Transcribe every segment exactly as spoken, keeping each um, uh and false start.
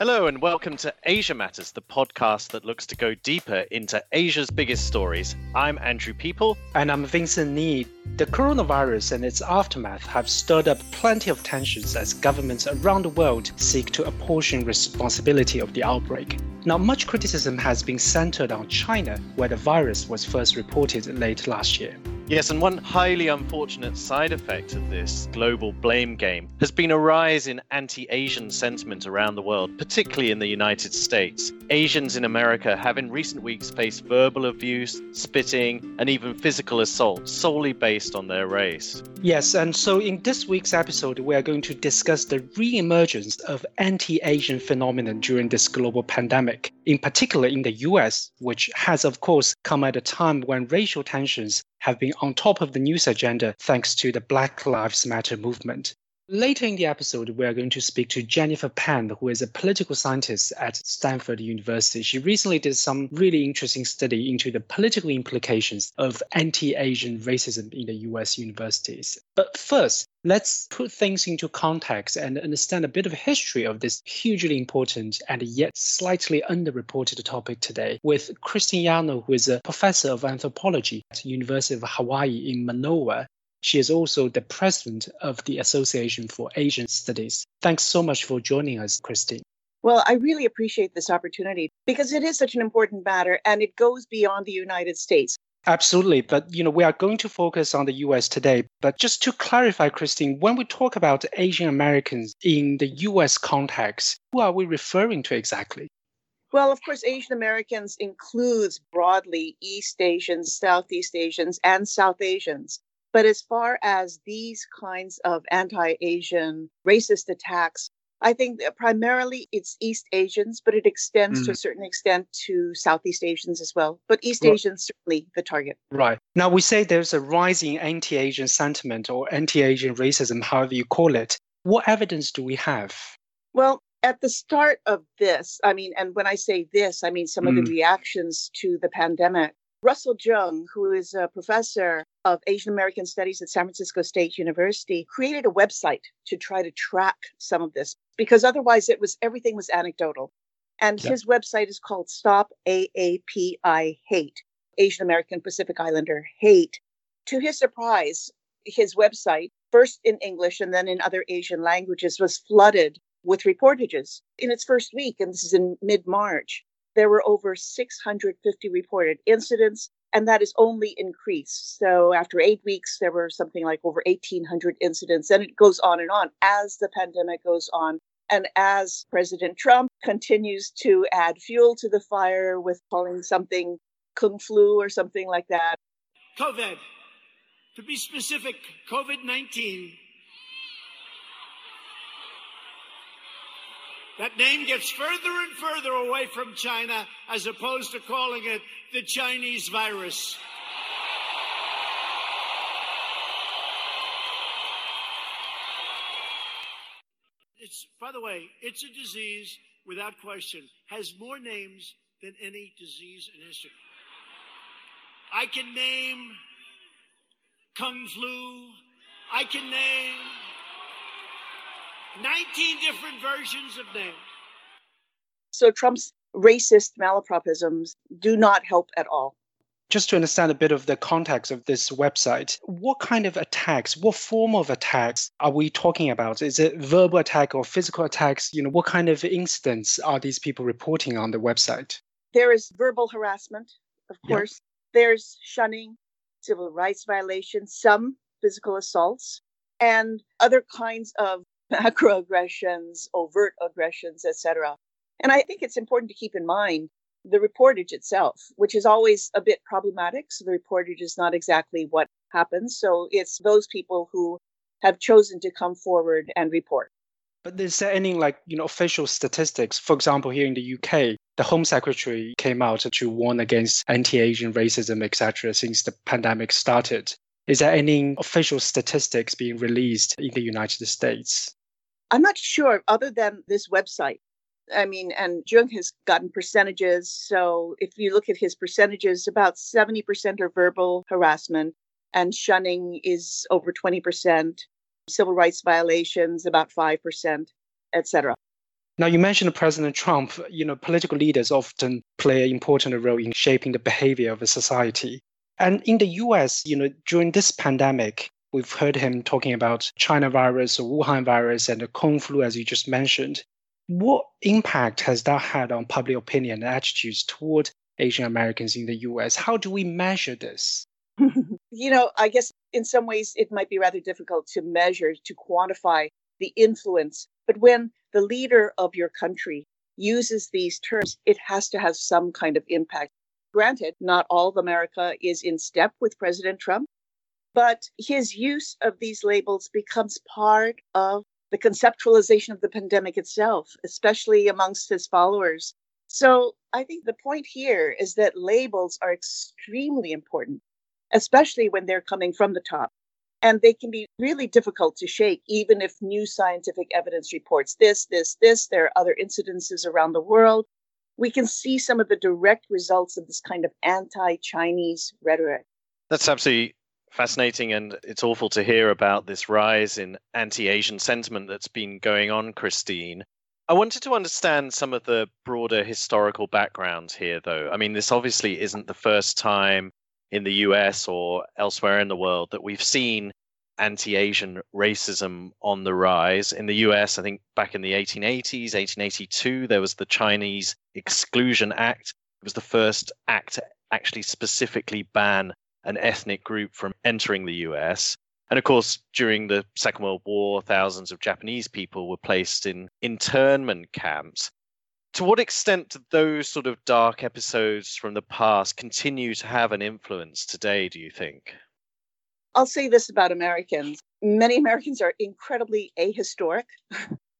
Hello and welcome to Asia Matters, the podcast that looks to go deeper into Asia's biggest stories. I'm Andrew People. And I'm Vincent Nee. The coronavirus and its aftermath have stirred up plenty of tensions as governments around the world seek to apportion responsibility of the outbreak. Now, much criticism has been centered on China, where the virus was first reported late last year. Yes, and one highly unfortunate side effect of this global blame game has been a rise in anti-Asian sentiment around the world, particularly in the United States. Asians in America have in recent weeks faced verbal abuse, spitting, and even physical assault solely based on their race. Yes, and so in this week's episode, we are going to discuss the re-emergence of anti-Asian phenomenon during this global pandemic, in particular in the U S, which has, of course, come at a time when racial tensions have been on top of the news agenda thanks to the Black Lives Matter movement. Later in the episode, we are going to speak to Jennifer Pan, who is a political scientist at Stanford University. She recently did some really interesting study into the political implications of anti-Asian racism in the U S universities. But first, let's put things into context and understand a bit of history of this hugely important and yet slightly underreported topic today with Christine Yano, who is a professor of anthropology at the University of Hawaii in Manoa. She is also the president of the Association for Asian Studies. Thanks so much for joining us, Christine. Well, I really appreciate this opportunity because it is such an important matter and it goes beyond the United States. Absolutely. But, you know, we are going to focus on the U S today. But just to clarify, Christine, when we talk about Asian Americans in the U S context, who are we referring to exactly? Well, of course, Asian Americans includes broadly East Asians, Southeast Asians, and South Asians. But as far as these kinds of anti-Asian racist attacks, I think that primarily it's East Asians, but it extends mm. to a certain extent to Southeast Asians as well. But East right. Asians certainly the target. Right. Now, we say there's a rising anti-Asian sentiment or anti-Asian racism, however you call it. What evidence do we have? Well, at the start of this, I mean, and when I say this, I mean some mm. of the reactions to the pandemic. Russell Jeung, who is a professor of Asian American Studies at San Francisco State University, created a website to try to track some of this because otherwise it was everything was anecdotal. And yeah. his website is called Stop A A P I Hate, Asian American Pacific Islander Hate. To his surprise, his website, first in English and then in other Asian languages, was flooded with reportages in its first week, and this is in mid-March. There were over six hundred fifty reported incidents, and that has only increased. So after eight weeks, there were something like over eighteen hundred incidents, and it goes on and on as the pandemic goes on. And as President Trump continues to add fuel to the fire with calling something Kung Flu or something like that. COVID, to be specific, COVID nineteen. That name gets further and further away from China as opposed to calling it the Chinese virus. It's, by the way, it's a disease without question, has more names than any disease in history. I can name Kung Flu. I can name nineteen different versions of them. So Trump's racist malapropisms do not help at all. Just to understand a bit of the context of this website, what kind of attacks, what form of attacks are we talking about? Is it verbal attack or physical attacks? You know, what kind of incidents are these people reporting on the website? There is verbal harassment, of course. Yeah. There's shunning, civil rights violations, some physical assaults, and other kinds of macroaggressions, overt aggressions, et cetera. And I think it's important to keep in mind the reportage itself, which is always a bit problematic. So the reportage is not exactly what happens. So it's those people who have chosen to come forward and report. But is there any like, you know, official statistics? For example, here in the U K, the Home Secretary came out to warn against anti-Asian racism, et cetera, since the pandemic started. Is there any official statistics being released in the United States? I'm not sure, other than this website. I mean, and Jung has gotten percentages. So if you look at his percentages, about seventy percent are verbal harassment, and shunning is over twenty percent, civil rights violations, about five percent, et cetera. Now, you mentioned President Trump. You know, political leaders often play an important role in shaping the behavior of a society. And in the U S, you know, during this pandemic, we've heard him talking about China virus, or Wuhan virus, and the Kung flu, as you just mentioned. What impact has that had on public opinion and attitudes toward Asian Americans in the U S? How do we measure this? You know, I guess in some ways it might be rather difficult to measure, to quantify the influence. But when the leader of your country uses these terms, it has to have some kind of impact. Granted, not all of America is in step with President Trump, but his use of these labels becomes part of the conceptualization of the pandemic itself, especially amongst his followers. So I think the point here is that labels are extremely important, especially when they're coming from the top. And they can be really difficult to shake, even if new scientific evidence reports this, this, this. There are other incidences around the world. We can see some of the direct results of this kind of anti-Chinese rhetoric. That's absolutely fascinating, and it's awful to hear about this rise in anti-Asian sentiment that's been going on, Christine. I wanted to understand some of the broader historical background here, though. I mean, this obviously isn't the first time in the U S or elsewhere in the world that we've seen anti-Asian racism on the rise. In the U S, I think back in the eighteen eighties, eighteen eighty-two, there was the Chinese Exclusion Act. It was the first act to actually specifically ban an ethnic group from entering the U S. And of course, during the Second World War, thousands of Japanese people were placed in internment camps. To what extent do those sort of dark episodes from the past continue to have an influence today, do you think? I'll say this about Americans. Many Americans are incredibly ahistoric,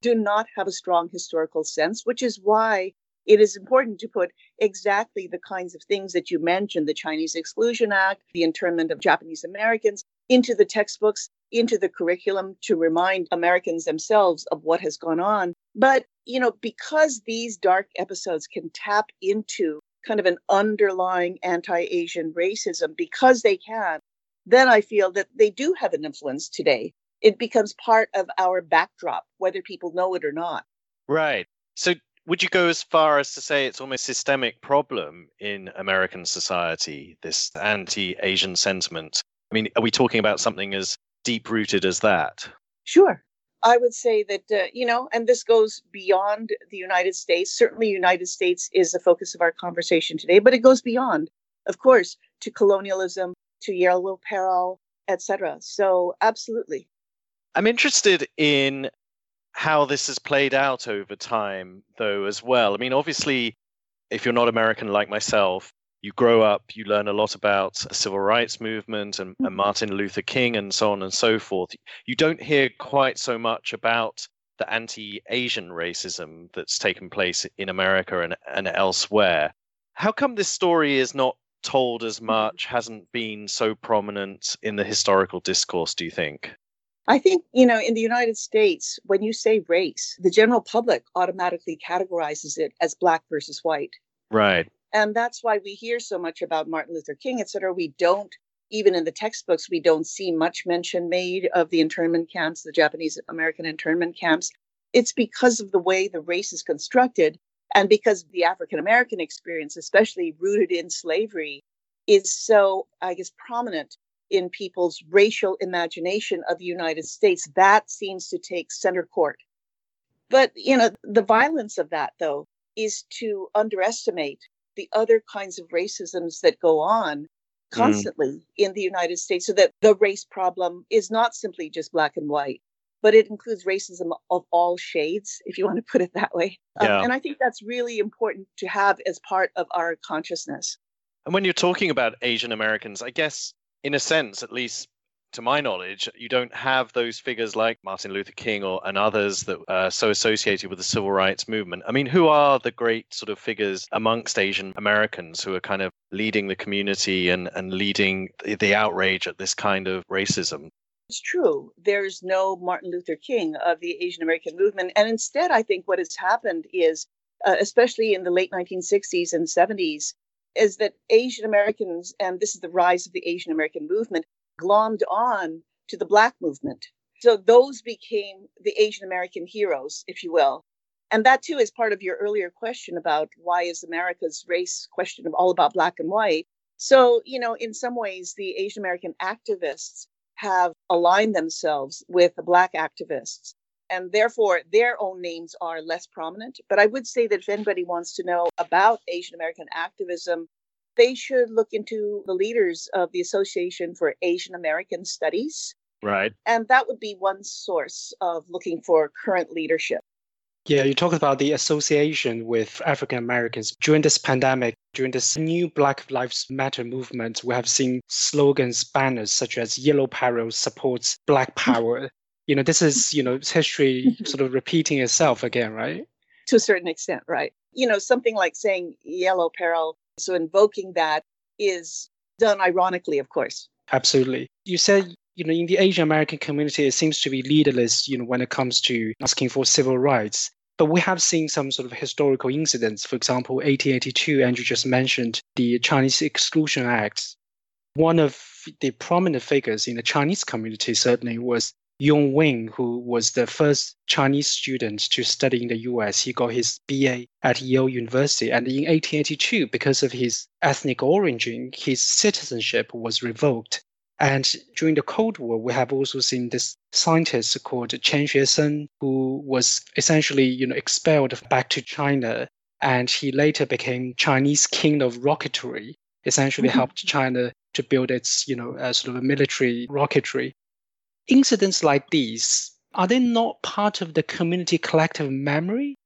do not have a strong historical sense, which is why it is important to put exactly the kinds of things that you mentioned, the Chinese Exclusion Act, the internment of Japanese Americans, into the textbooks, into the curriculum to remind Americans themselves of what has gone on. But, you know, because these dark episodes can tap into kind of an underlying anti-Asian racism, because they can, then I feel that they do have an influence today. It becomes part of our backdrop, whether people know it or not. Right. So would you go as far as to say it's almost a systemic problem in American society, this anti-Asian sentiment? I mean, are we talking about something as deep-rooted as that? Sure. I would say that, uh, you know, and this goes beyond the United States. Certainly, United States is the focus of our conversation today, but it goes beyond, of course, to colonialism, to yellow peril, et cetera. So, absolutely. I'm interested in how this has played out over time, though, as well. I mean, obviously, if you're not American like myself, you grow up, you learn a lot about the civil rights movement and, and Martin Luther King and so on and so forth. You don't hear quite so much about the anti-Asian racism that's taken place in America and, and elsewhere. How come this story is not told as much, hasn't been so prominent in the historical discourse, do you think? I think, you know, in the United States, when you say race, the general public automatically categorizes it as black versus white. Right. And that's why we hear so much about Martin Luther King, et cetera. We don't, even in the textbooks, we don't see much mention made of the internment camps, the Japanese American internment camps. It's because of the way the race is constructed and because the African-American experience, especially rooted in slavery, is so, I guess, prominent in people's racial imagination of the United States. That seems to take center court. But, you know, the violence of that, though, is to underestimate the other kinds of racisms that go on constantly mm. in the United States, so that the race problem is not simply just black and white, but it includes racism of all shades, if you want to put it that way. Yeah. Um, and I think that's really important to have as part of our consciousness. And when you're talking about Asian Americans, I guess, in a sense, at least to my knowledge, you don't have those figures like Martin Luther King or and others that are so associated with the civil rights movement. I mean, who are the great sort of figures amongst Asian Americans who are kind of leading the community and, and leading the outrage at this kind of racism? It's true. There's no Martin Luther King of the Asian American movement. And instead, I think what has happened is, uh, especially in the late nineteen sixties and seventies, is that Asian Americans, and this is the rise of the Asian American movement, glommed on to the Black movement. So those became the Asian American heroes, if you will. And that, too, is part of your earlier question about why is America's race question all about black and white. So, you know, in some ways, the Asian American activists have aligned themselves with the black activists, and therefore their own names are less prominent. But I would say that if anybody wants to know about Asian American activism, they should look into the leaders of the Association for Asian American Studies. Right. And that would be one source of looking for current leadership. Yeah, you talk about the association with African Americans. During this pandemic, during this new Black Lives Matter movement, we have seen slogans, banners such as Yellow Peril supports Black Power. You know, this is, you know, history sort of repeating itself again, right? To a certain extent, right. You know, something like saying Yellow Peril, so invoking that is done ironically, of course. Absolutely. You said, you know, in the Asian American community, it seems to be leaderless, you know, when it comes to asking for civil rights. But we have seen some sort of historical incidents. For example, eighteen eighty-two, Andrew just mentioned the Chinese Exclusion Act. One of the prominent figures in the Chinese community certainly was Yung Wing, who was the first Chinese student to study in the U S. He got his B A at Yale University. And in eighteen eighty-two, because of his ethnic origin, his citizenship was revoked. And during the Cold War, we have also seen this scientist called Chen Xuesen, who was essentially, you know, expelled back to China. And he later became Chinese king of rocketry, essentially mm-hmm. helped China to build its, you know, uh, sort of a military rocketry. Incidents like these, are they not part of the community collective memory?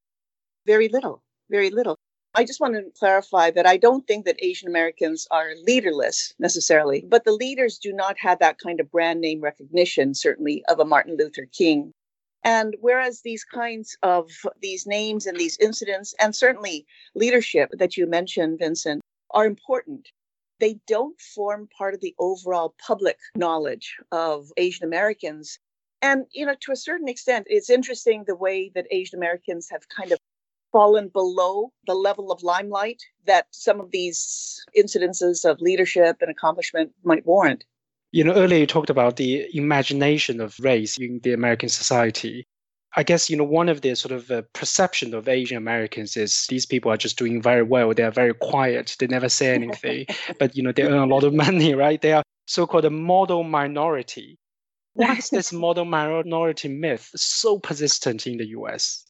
Very little, very little. I just want to clarify that I don't think that Asian Americans are leaderless necessarily, but the leaders do not have that kind of brand name recognition, certainly, of a Martin Luther King. And whereas these kinds of these names and these incidents, and certainly leadership that you mentioned, Vincent, are important, they don't form part of the overall public knowledge of Asian Americans. And, you know, to a certain extent, it's interesting the way that Asian Americans have kind of fallen below the level of limelight that some of these incidences of leadership and accomplishment might warrant. You know, earlier you talked about the imagination of race in the American society. I guess, you know, one of the sort of uh, perception of Asian Americans is these people are just doing very well. They are very quiet. They never say anything. But, you know, they earn a lot of money, right? They are so-called a model minority. Why is this model minority myth so persistent in the U S?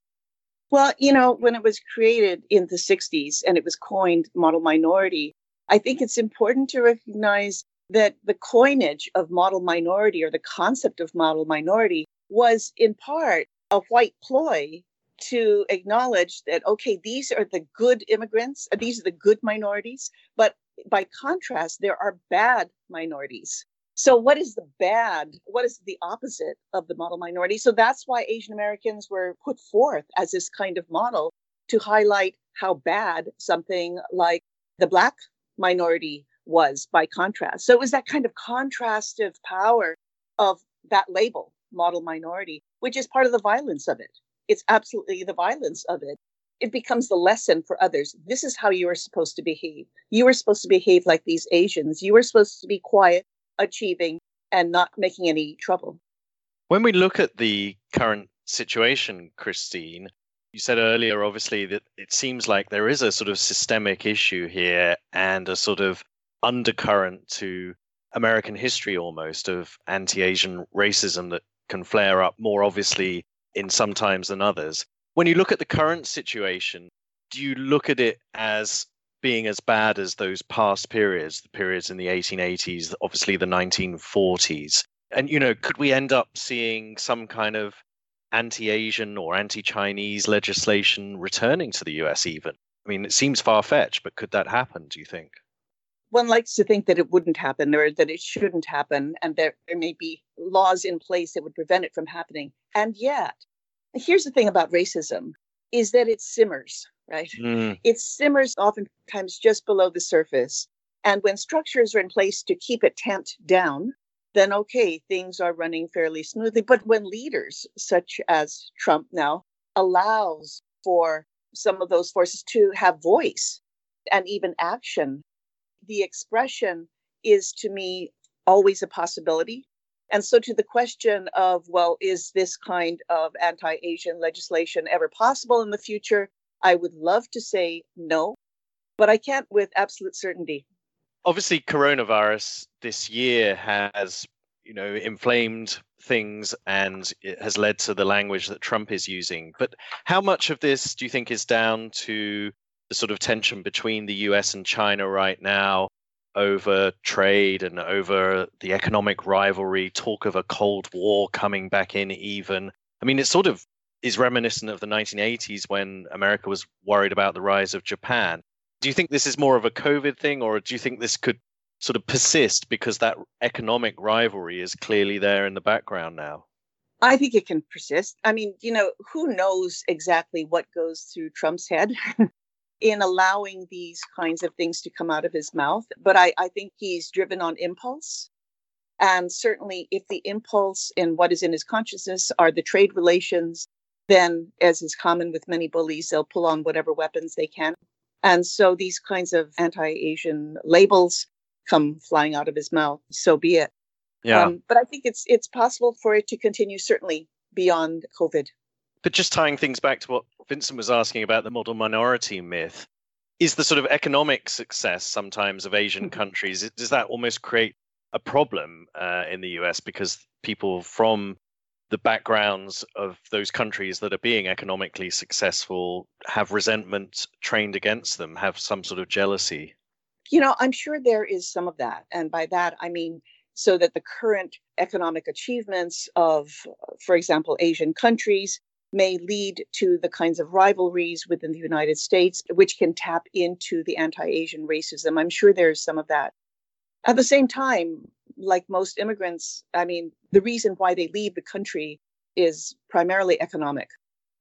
Well, you know, when it was created in the sixties and it was coined model minority, I think it's important to recognize that the coinage of model minority or the concept of model minority was in part a white ploy to acknowledge that, okay, these are the good immigrants, these are the good minorities, but by contrast, there are bad minorities. So what is the bad? What is the opposite of the model minority? So that's why Asian Americans were put forth as this kind of model to highlight how bad something like the Black minority was by contrast. So it was that kind of contrastive power of that label, model minority, which is part of the violence of it. It's absolutely the violence of it. It becomes the lesson for others. This is how you are supposed to behave. You are supposed to behave like these Asians. You are supposed to be quiet, achieving, and not making any trouble. When we look at the current situation, Christine, you said earlier, obviously, that it seems like there is a sort of systemic issue here and a sort of undercurrent to American history almost of anti-Asian racism that can flare up more obviously in some times than others. When you look at the current situation, do you look at it as being as bad as those past periods, the periods in the eighteen eighties, obviously the nineteen forties? And, you know, could we end up seeing some kind of anti-Asian or anti-Chinese legislation returning to the U S even? I mean, it seems far-fetched, but could that happen, do you think? One likes to think that it wouldn't happen or that it shouldn't happen, and that there may be laws in place that would prevent it from happening. And yet, here's the thing about racism, is that it simmers, right? Mm. It simmers oftentimes just below the surface. And when structures are in place to keep it tamped down, then, okay, things are running fairly smoothly. But when leaders, such as Trump now, allows for some of those forces to have voice and even action, the expression is, to me, always a possibility. And so to the question of, well, is this kind of anti-Asian legislation ever possible in the future? I would love to say no, but I can't with absolute certainty. Obviously, coronavirus this year has, you know, inflamed things and it has led to the language that Trump is using. But how much of this do you think is down to the sort of tension between the U S and China right now over trade and over the economic rivalry, talk of a Cold War coming back in even? I mean, it sort of is reminiscent of the nineteen eighties when America was worried about the rise of Japan. Do you think this is more of a COVID thing, or do you think this could sort of persist because that economic rivalry is clearly there in the background now? I think it can persist. I mean, you know, who knows exactly what goes through Trump's head in allowing these kinds of things to come out of his mouth. But I, I think he's driven on impulse. And certainly if the impulse in what is in his consciousness are the trade relations, then as is common with many bullies, they'll pull on whatever weapons they can. And so these kinds of anti-Asian labels come flying out of his mouth, so be it. Yeah. Um, but I think it's it's possible for it to continue, certainly beyond COVID. But just tying things back to what Vincent was asking about the model minority myth, is the sort of economic success sometimes of Asian countries, does that almost create a problem uh, in the U S because people from the backgrounds of those countries that are being economically successful have resentment trained against them, have some sort of jealousy? You know, I'm sure there is some of that. And by that, I mean, so that the current economic achievements of, for example, Asian countries may lead to the kinds of rivalries within the United States, which can tap into the anti-Asian racism. I'm sure there's some of that. At the same time, like most immigrants, I mean, the reason why they leave the country is primarily economic.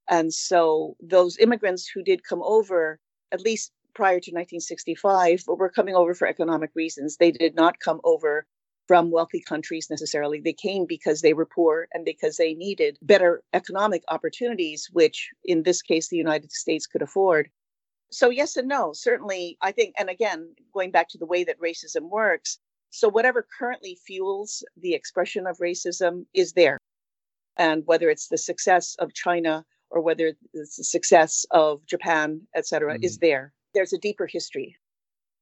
And so those immigrants who did come over, at least prior to nineteen sixty-five, but were coming over for economic reasons. They did not come over from wealthy countries necessarily. They came because they were poor and because they needed better economic opportunities, which in this case, the United States could afford. So yes and no, certainly, I think, and again, going back to the way that racism works, so whatever currently fuels the expression of racism is there. And whether it's the success of China or whether it's the success of Japan, et cetera, mm-hmm. is there. There's a deeper history.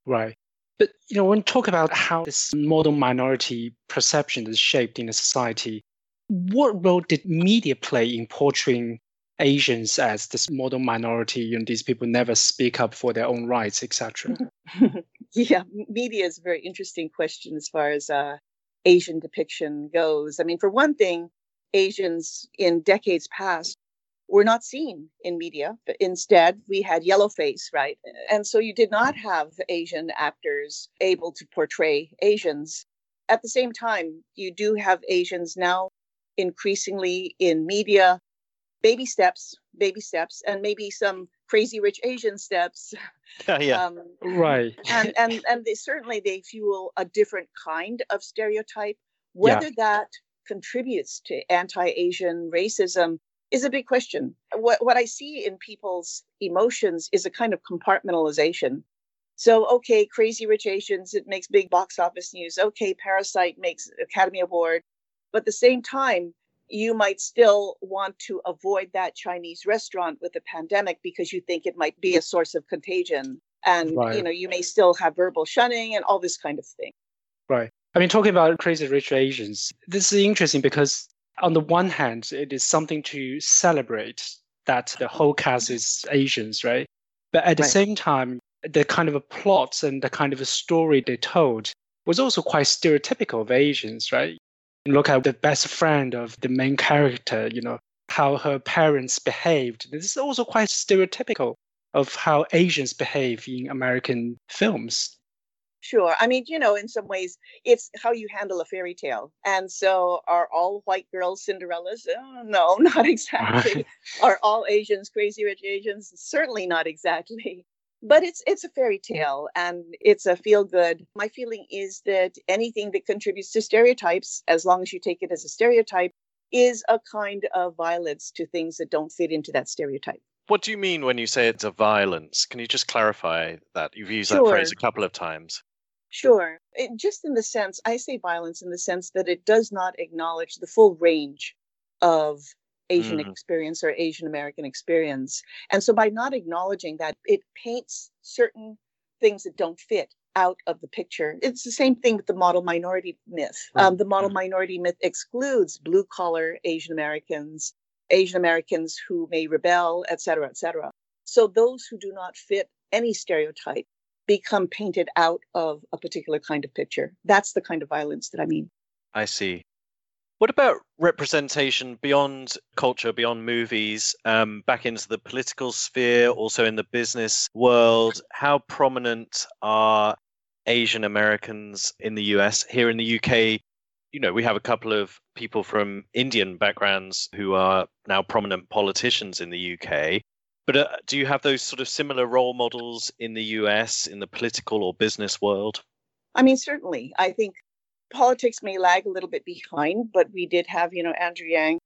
Right. But, you know, when we talk about how this model minority perception is shaped in a society, what role did media play in portraying Asians as this model minority, you know, these people never speak up for their own rights, et cetera? Yeah, media is a very interesting question as far as uh, Asian depiction goes. I mean, for one thing, Asians in decades past were not seen in media, but instead we had yellow face, right? And so you did not have Asian actors able to portray Asians. At the same time, you do have Asians now increasingly in media, baby steps, baby steps, and maybe some crazy rich Asian steps. Yeah, yeah. Um, right. and and, and they, certainly they fuel a different kind of stereotype. Whether yeah. that contributes to anti-Asian racism is a big question. What what I see in people's emotions is a kind of compartmentalization. So, okay, Crazy Rich Asians, it makes big box office news. Okay, Parasite makes Academy Award. But at the same time, you might still want to avoid that Chinese restaurant with the pandemic because you think it might be a source of contagion. And, right. you know, you may still have verbal shunning and all this kind of thing. Right. I mean, talking about Crazy Rich Asians, this is interesting because on the one hand, it is something to celebrate that the whole cast is Asians, right? But at the right. same time, the kind of plots and the kind of story they told was also quite stereotypical of Asians, right? You look at the best friend of the main character, you know, how her parents behaved. This is also quite stereotypical of how Asians behave in American films. Sure. I mean, you know, in some ways, it's how you handle a fairy tale. And so are all white girls Cinderellas? Oh, no, not exactly. Are all Asians Crazy Rich Asians? Certainly not exactly. But it's it's a fairy tale and it's a feel good. My feeling is that anything that contributes to stereotypes, as long as you take it as a stereotype, is a kind of violence to things that don't fit into that stereotype. What do you mean when you say it's a violence? Can you just clarify that? You've used sure. that phrase a couple of times. Sure. It, just in the sense, I say violence in the sense that it does not acknowledge the full range of Asian mm-hmm. experience or Asian American experience. And so by not acknowledging that, it paints certain things that don't fit out of the picture. It's the same thing with the model minority myth. Right. Um, the model yeah. minority myth excludes blue-collar Asian Americans, Asian Americans who may rebel, et cetera, et cetera. So those who do not fit any stereotype become painted out of a particular kind of picture. That's the kind of violence that I mean. I see. What about representation beyond culture, beyond movies, um, back into the political sphere, also in the business world? How prominent are Asian Americans in the U S? Here in the U K, you know, we have a couple of people from Indian backgrounds who are now prominent politicians in the U K. But uh, do you have those sort of similar role models in the U S, in the political or business world? I mean, certainly. I think politics may lag a little bit behind, but we did have, you know, Andrew Yang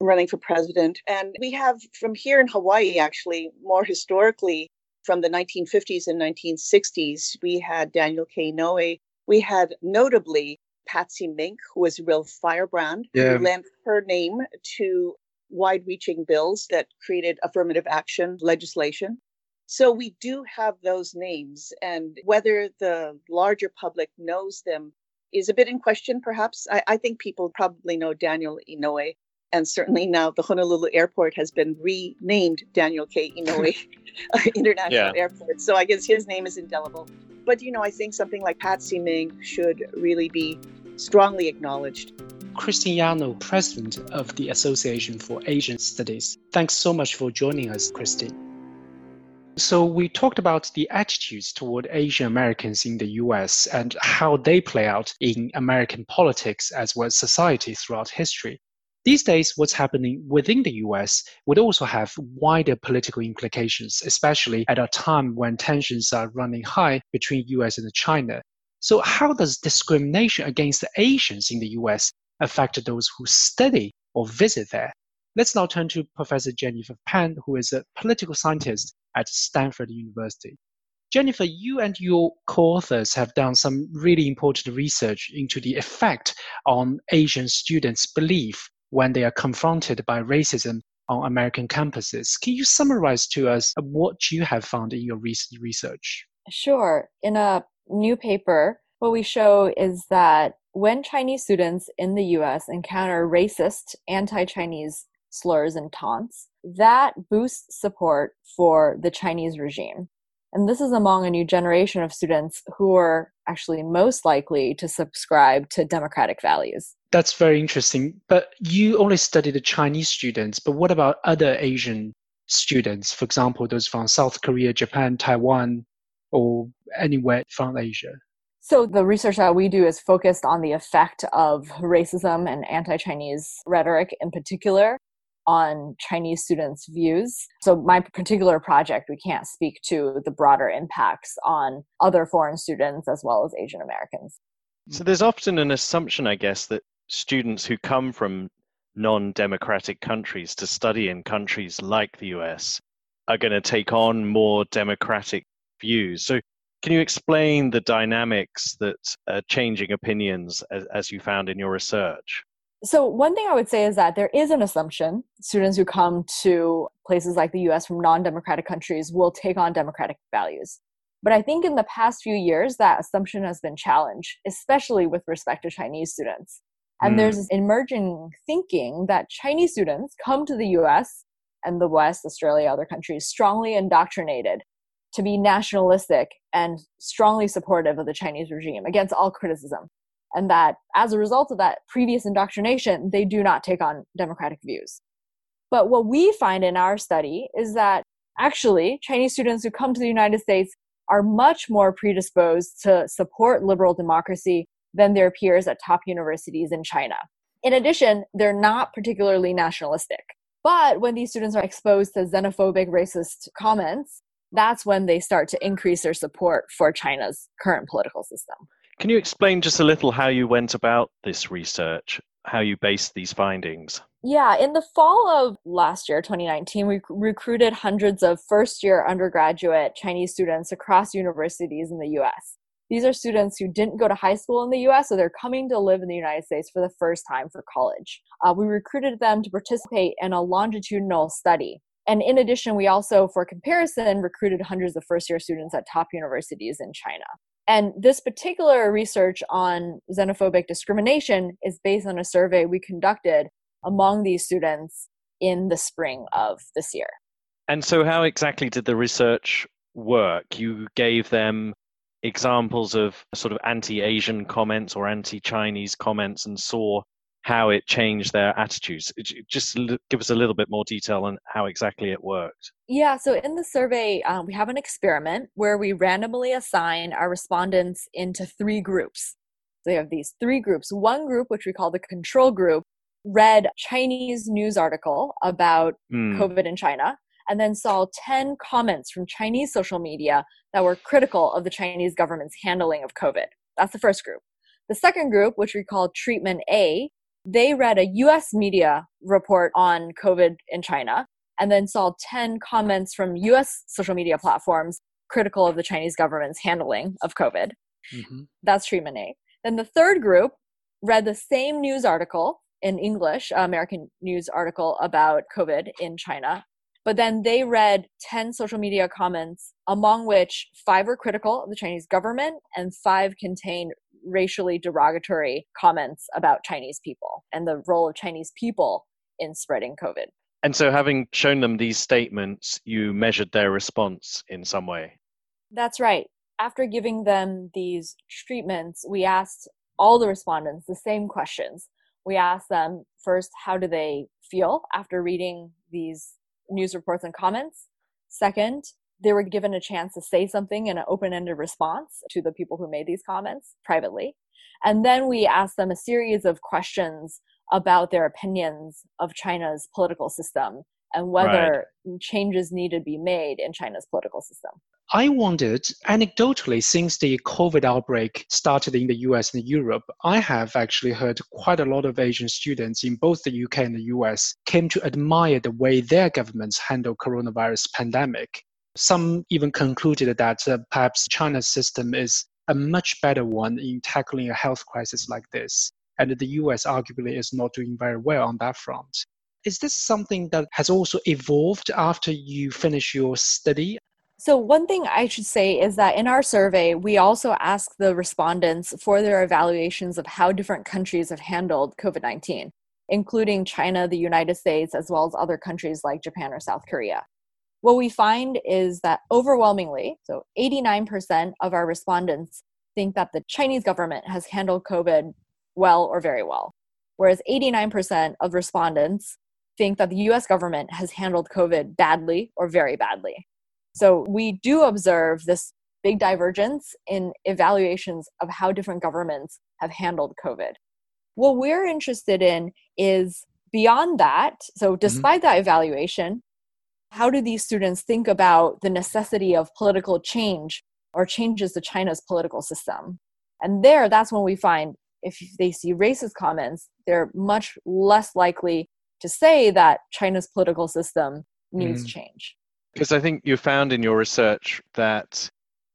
running for president. And we have from here in Hawaii, actually, more historically, from the nineteen fifties and nineteen sixties, we had Daniel K. Inouye. We had notably Patsy Mink, who was a real firebrand, yeah. who lent her name to wide-reaching bills that created affirmative action legislation. So we do have those names, and whether the larger public knows them is a bit in question, perhaps. I, I think people probably know Daniel Inouye, and certainly now the Honolulu airport has been renamed Daniel K. Inouye International yeah. Airport, so I guess his name is indelible. But, you know, I think something like Patsy Mink should really be strongly acknowledged. Christine Yano, president of the Association for Asian Studies. Thanks so much for joining us, Christine. So we talked about the attitudes toward Asian Americans in the U S and how they play out in American politics as well as society throughout history. These days, what's happening within the U S would also have wider political implications, especially at a time when tensions are running high between U S and China. So how does discrimination against the Asians in the U S affect those who study or visit there? Let's now turn to Professor Jennifer Pan, who is a political scientist at Stanford University. Jennifer, you and your co-authors have done some really important research into the effect on Asian students' belief when they are confronted by racism on American campuses. Can you summarize to us what you have found in your recent research? Sure. In a new paper, what we show is that when Chinese students in the U S encounter racist, anti-Chinese slurs and taunts, that boosts support for the Chinese regime. And this is among a new generation of students who are actually most likely to subscribe to democratic values. That's very interesting. But you only study the Chinese students, but what about other Asian students? For example, those from South Korea, Japan, Taiwan, or anywhere from Asia? So the research that we do is focused on the effect of racism and anti-Chinese rhetoric in particular on Chinese students' views. So my particular project, we can't speak to the broader impacts on other foreign students as well as Asian Americans. So there's often an assumption, I guess, that students who come from non-democratic countries to study in countries like the U S are going to take on more democratic views. So can you explain the dynamics that are changing opinions as, as you found in your research? So one thing I would say is that there is an assumption students who come to places like the U S from non-democratic countries will take on democratic values. But I think in the past few years, that assumption has been challenged, especially with respect to Chinese students. And mm. there's this emerging thinking that Chinese students come to the U S and the West, Australia, other countries, strongly indoctrinated to be nationalistic and strongly supportive of the Chinese regime against all criticism. And that as a result of that previous indoctrination, they do not take on democratic views. But what we find in our study is that actually Chinese students who come to the United States are much more predisposed to support liberal democracy than their peers at top universities in China. In addition, they're not particularly nationalistic. But when these students are exposed to xenophobic, racist comments, that's when they start to increase their support for China's current political system. Can you explain just a little how you went about this research, how you based these findings? Yeah, in the fall of last year, twenty nineteen, we recruited hundreds of first-year undergraduate Chinese students across universities in the U S. These are students who didn't go to high school in the U S, so they're coming to live in the United States for the first time for college. Uh, we recruited them to participate in a longitudinal study. And in addition, we also, for comparison, recruited hundreds of first-year students at top universities in China. And this particular research on xenophobic discrimination is based on a survey we conducted among these students in the spring of this year. And so how exactly did the research work? You gave them examples of sort of anti-Asian comments or anti-Chinese comments and saw how it changed their attitudes. Just give us a little bit more detail on how exactly it worked. Yeah, so in the survey, um, we have an experiment where we randomly assign our respondents into three groups. So we have these three groups. One group, which we call the control group, read a Chinese news article about mm. COVID in China, and then saw ten comments from Chinese social media that were critical of the Chinese government's handling of COVID. That's the first group. The second group, which we call treatment A, they read a U S media report on COVID in China and then saw ten comments from U S social media platforms critical of the Chinese government's handling of COVID. Mm-hmm. That's treatment A. Then the third group read the same news article in English, American news article about COVID in China, but then they read ten social media comments, among which five were critical of the Chinese government and five contained racially derogatory comments about Chinese people and the role of Chinese people in spreading COVID. And so having shown them these statements, you measured their response in some way. That's right. After giving them these treatments, we asked all the respondents the same questions. We asked them first, how do they feel after reading these news reports and comments? Second, they were given a chance to say something in an open-ended response to the people who made these comments privately. And then we asked them a series of questions about their opinions of China's political system and whether right. changes needed to be made in China's political system. I wondered, anecdotally, since the COVID outbreak started in the U S and Europe, I have actually heard quite a lot of Asian students in both the U K and the U S came to admire the way their governments handle coronavirus pandemic. Some even concluded that uh, perhaps China's system is a much better one in tackling a health crisis like this, and the U S arguably is not doing very well on that front. Is this something that has also evolved after you finish your study? So one thing I should say is that in our survey, we also asked the respondents for their evaluations of how different countries have handled COVID nineteen, including China, the United States, as well as other countries like Japan or South Korea. What we find is that overwhelmingly, so eighty-nine percent of our respondents think that the Chinese government has handled COVID well or very well, whereas eighty-nine percent of respondents think that the U S government has handled COVID badly or very badly. So we do observe this big divergence in evaluations of how different governments have handled COVID. What we're interested in is beyond that, so despite mm-hmm. that evaluation, how do these students think about the necessity of political change or changes to China's political system? And there, that's when we find if they see racist comments, they're much less likely to say that China's political system needs mm. change. Because I think you found in your research that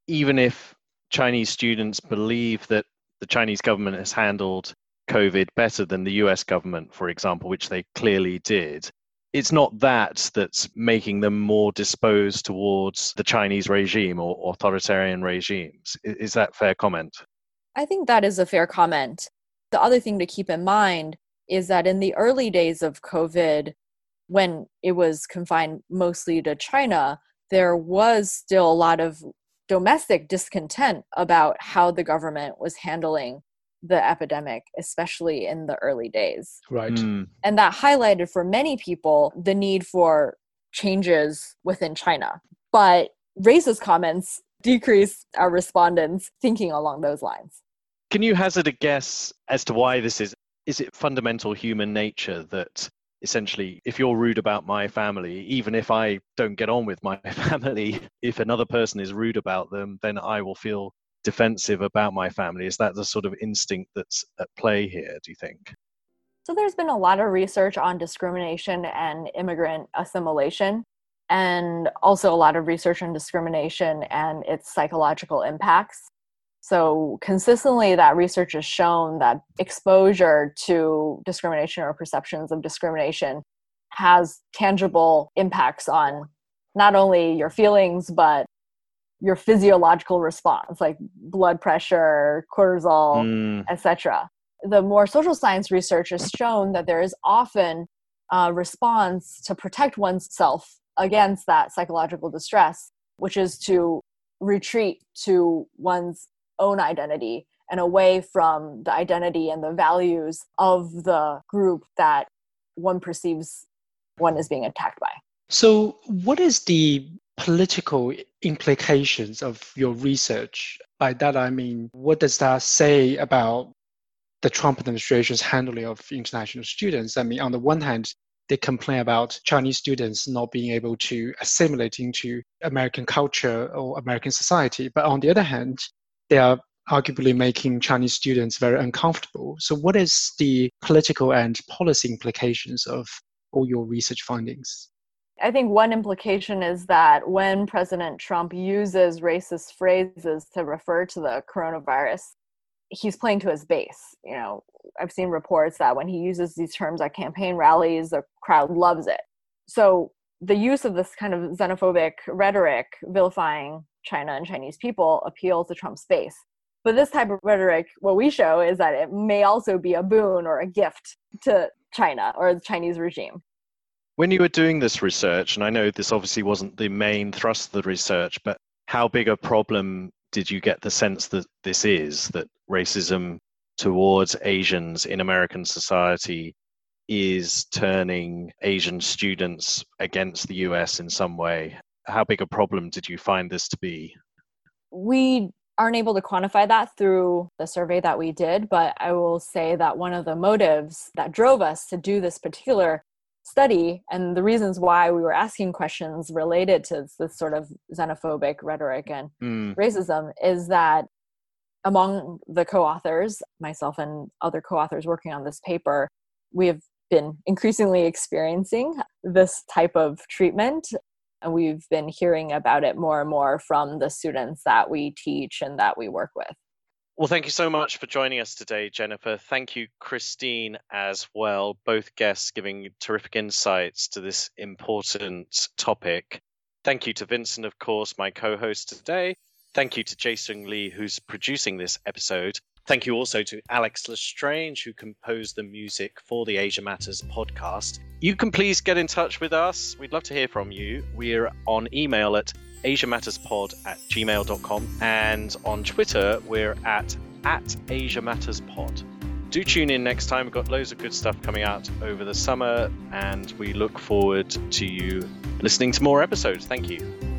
even if Chinese students believe that the Chinese government has handled COVID better than the U S government, for example, which they clearly did, it's not that that's making them more disposed towards the Chinese regime or authoritarian regimes. Is that a fair comment? I think that is a fair comment. The other thing to keep in mind is that in the early days of COVID, when it was confined mostly to China, there was still a lot of domestic discontent about how the government was handling the epidemic, especially in the early days. Right. Mm. And that highlighted for many people the need for changes within China. But racist comments decreased our respondents thinking along those lines. Can you hazard a guess as to why this is? Is it fundamental human nature that essentially, if you're rude about my family, even if I don't get on with my family, if another person is rude about them, then I will feel defensive about my family? Is that the sort of instinct that's at play here, do you think? So there's been a lot of research on discrimination and immigrant assimilation, and also a lot of research on discrimination and its psychological impacts. So consistently that research has shown that exposure to discrimination or perceptions of discrimination has tangible impacts on not only your feelings, but your physiological response, like blood pressure, cortisol, mm. et cetera. The more social science research has shown that there is often a response to protect oneself against that psychological distress, which is to retreat to one's own identity and away from the identity and the values of the group that one perceives one is being attacked by. So what is the political implications of your research? By that, I mean, what does that say about the Trump administration's handling of international students? I mean, on the one hand, they complain about Chinese students not being able to assimilate into American culture or American society. But on the other hand, they are arguably making Chinese students very uncomfortable. So what is the political and policy implications of all your research findings? I think one implication is that when President Trump uses racist phrases to refer to the coronavirus, he's playing to his base. You know, I've seen reports that when he uses these terms at campaign rallies, the crowd loves it. So the use of this kind of xenophobic rhetoric vilifying China and Chinese people appeals to Trump's base. But this type of rhetoric, what we show is that it may also be a boon or a gift to China or the Chinese regime. When you were doing this research, and I know this obviously wasn't the main thrust of the research, but how big a problem did you get the sense that this is, that racism towards Asians in American society is turning Asian students against the U S in some way? How big a problem did you find this to be? We aren't able to quantify that through the survey that we did, but I will say that one of the motives that drove us to do this particular study and the reasons why we were asking questions related to this sort of xenophobic rhetoric and mm. racism is that among the co-authors, myself and other co-authors working on this paper, we have been increasingly experiencing this type of treatment. And we've been hearing about it more and more from the students that we teach and that we work with. Well, thank you so much for joining us today, Jennifer. Thank you, Christine, as well. Both guests giving terrific insights to this important topic. Thank you to Vincent, of course, my co-host today. Thank you to Jason Lee, who's producing this episode. Thank you also to Alex Lestrange, who composed the music for the Asia Matters podcast. You can please get in touch with us. We'd love to hear from you. We're on email at asia matters pod at gmail dot com, and on Twitter we're at at asiamatterspod. Do tune in next time. We've got loads of good stuff coming out over the summer, and we look forward to you listening to more episodes. Thank you.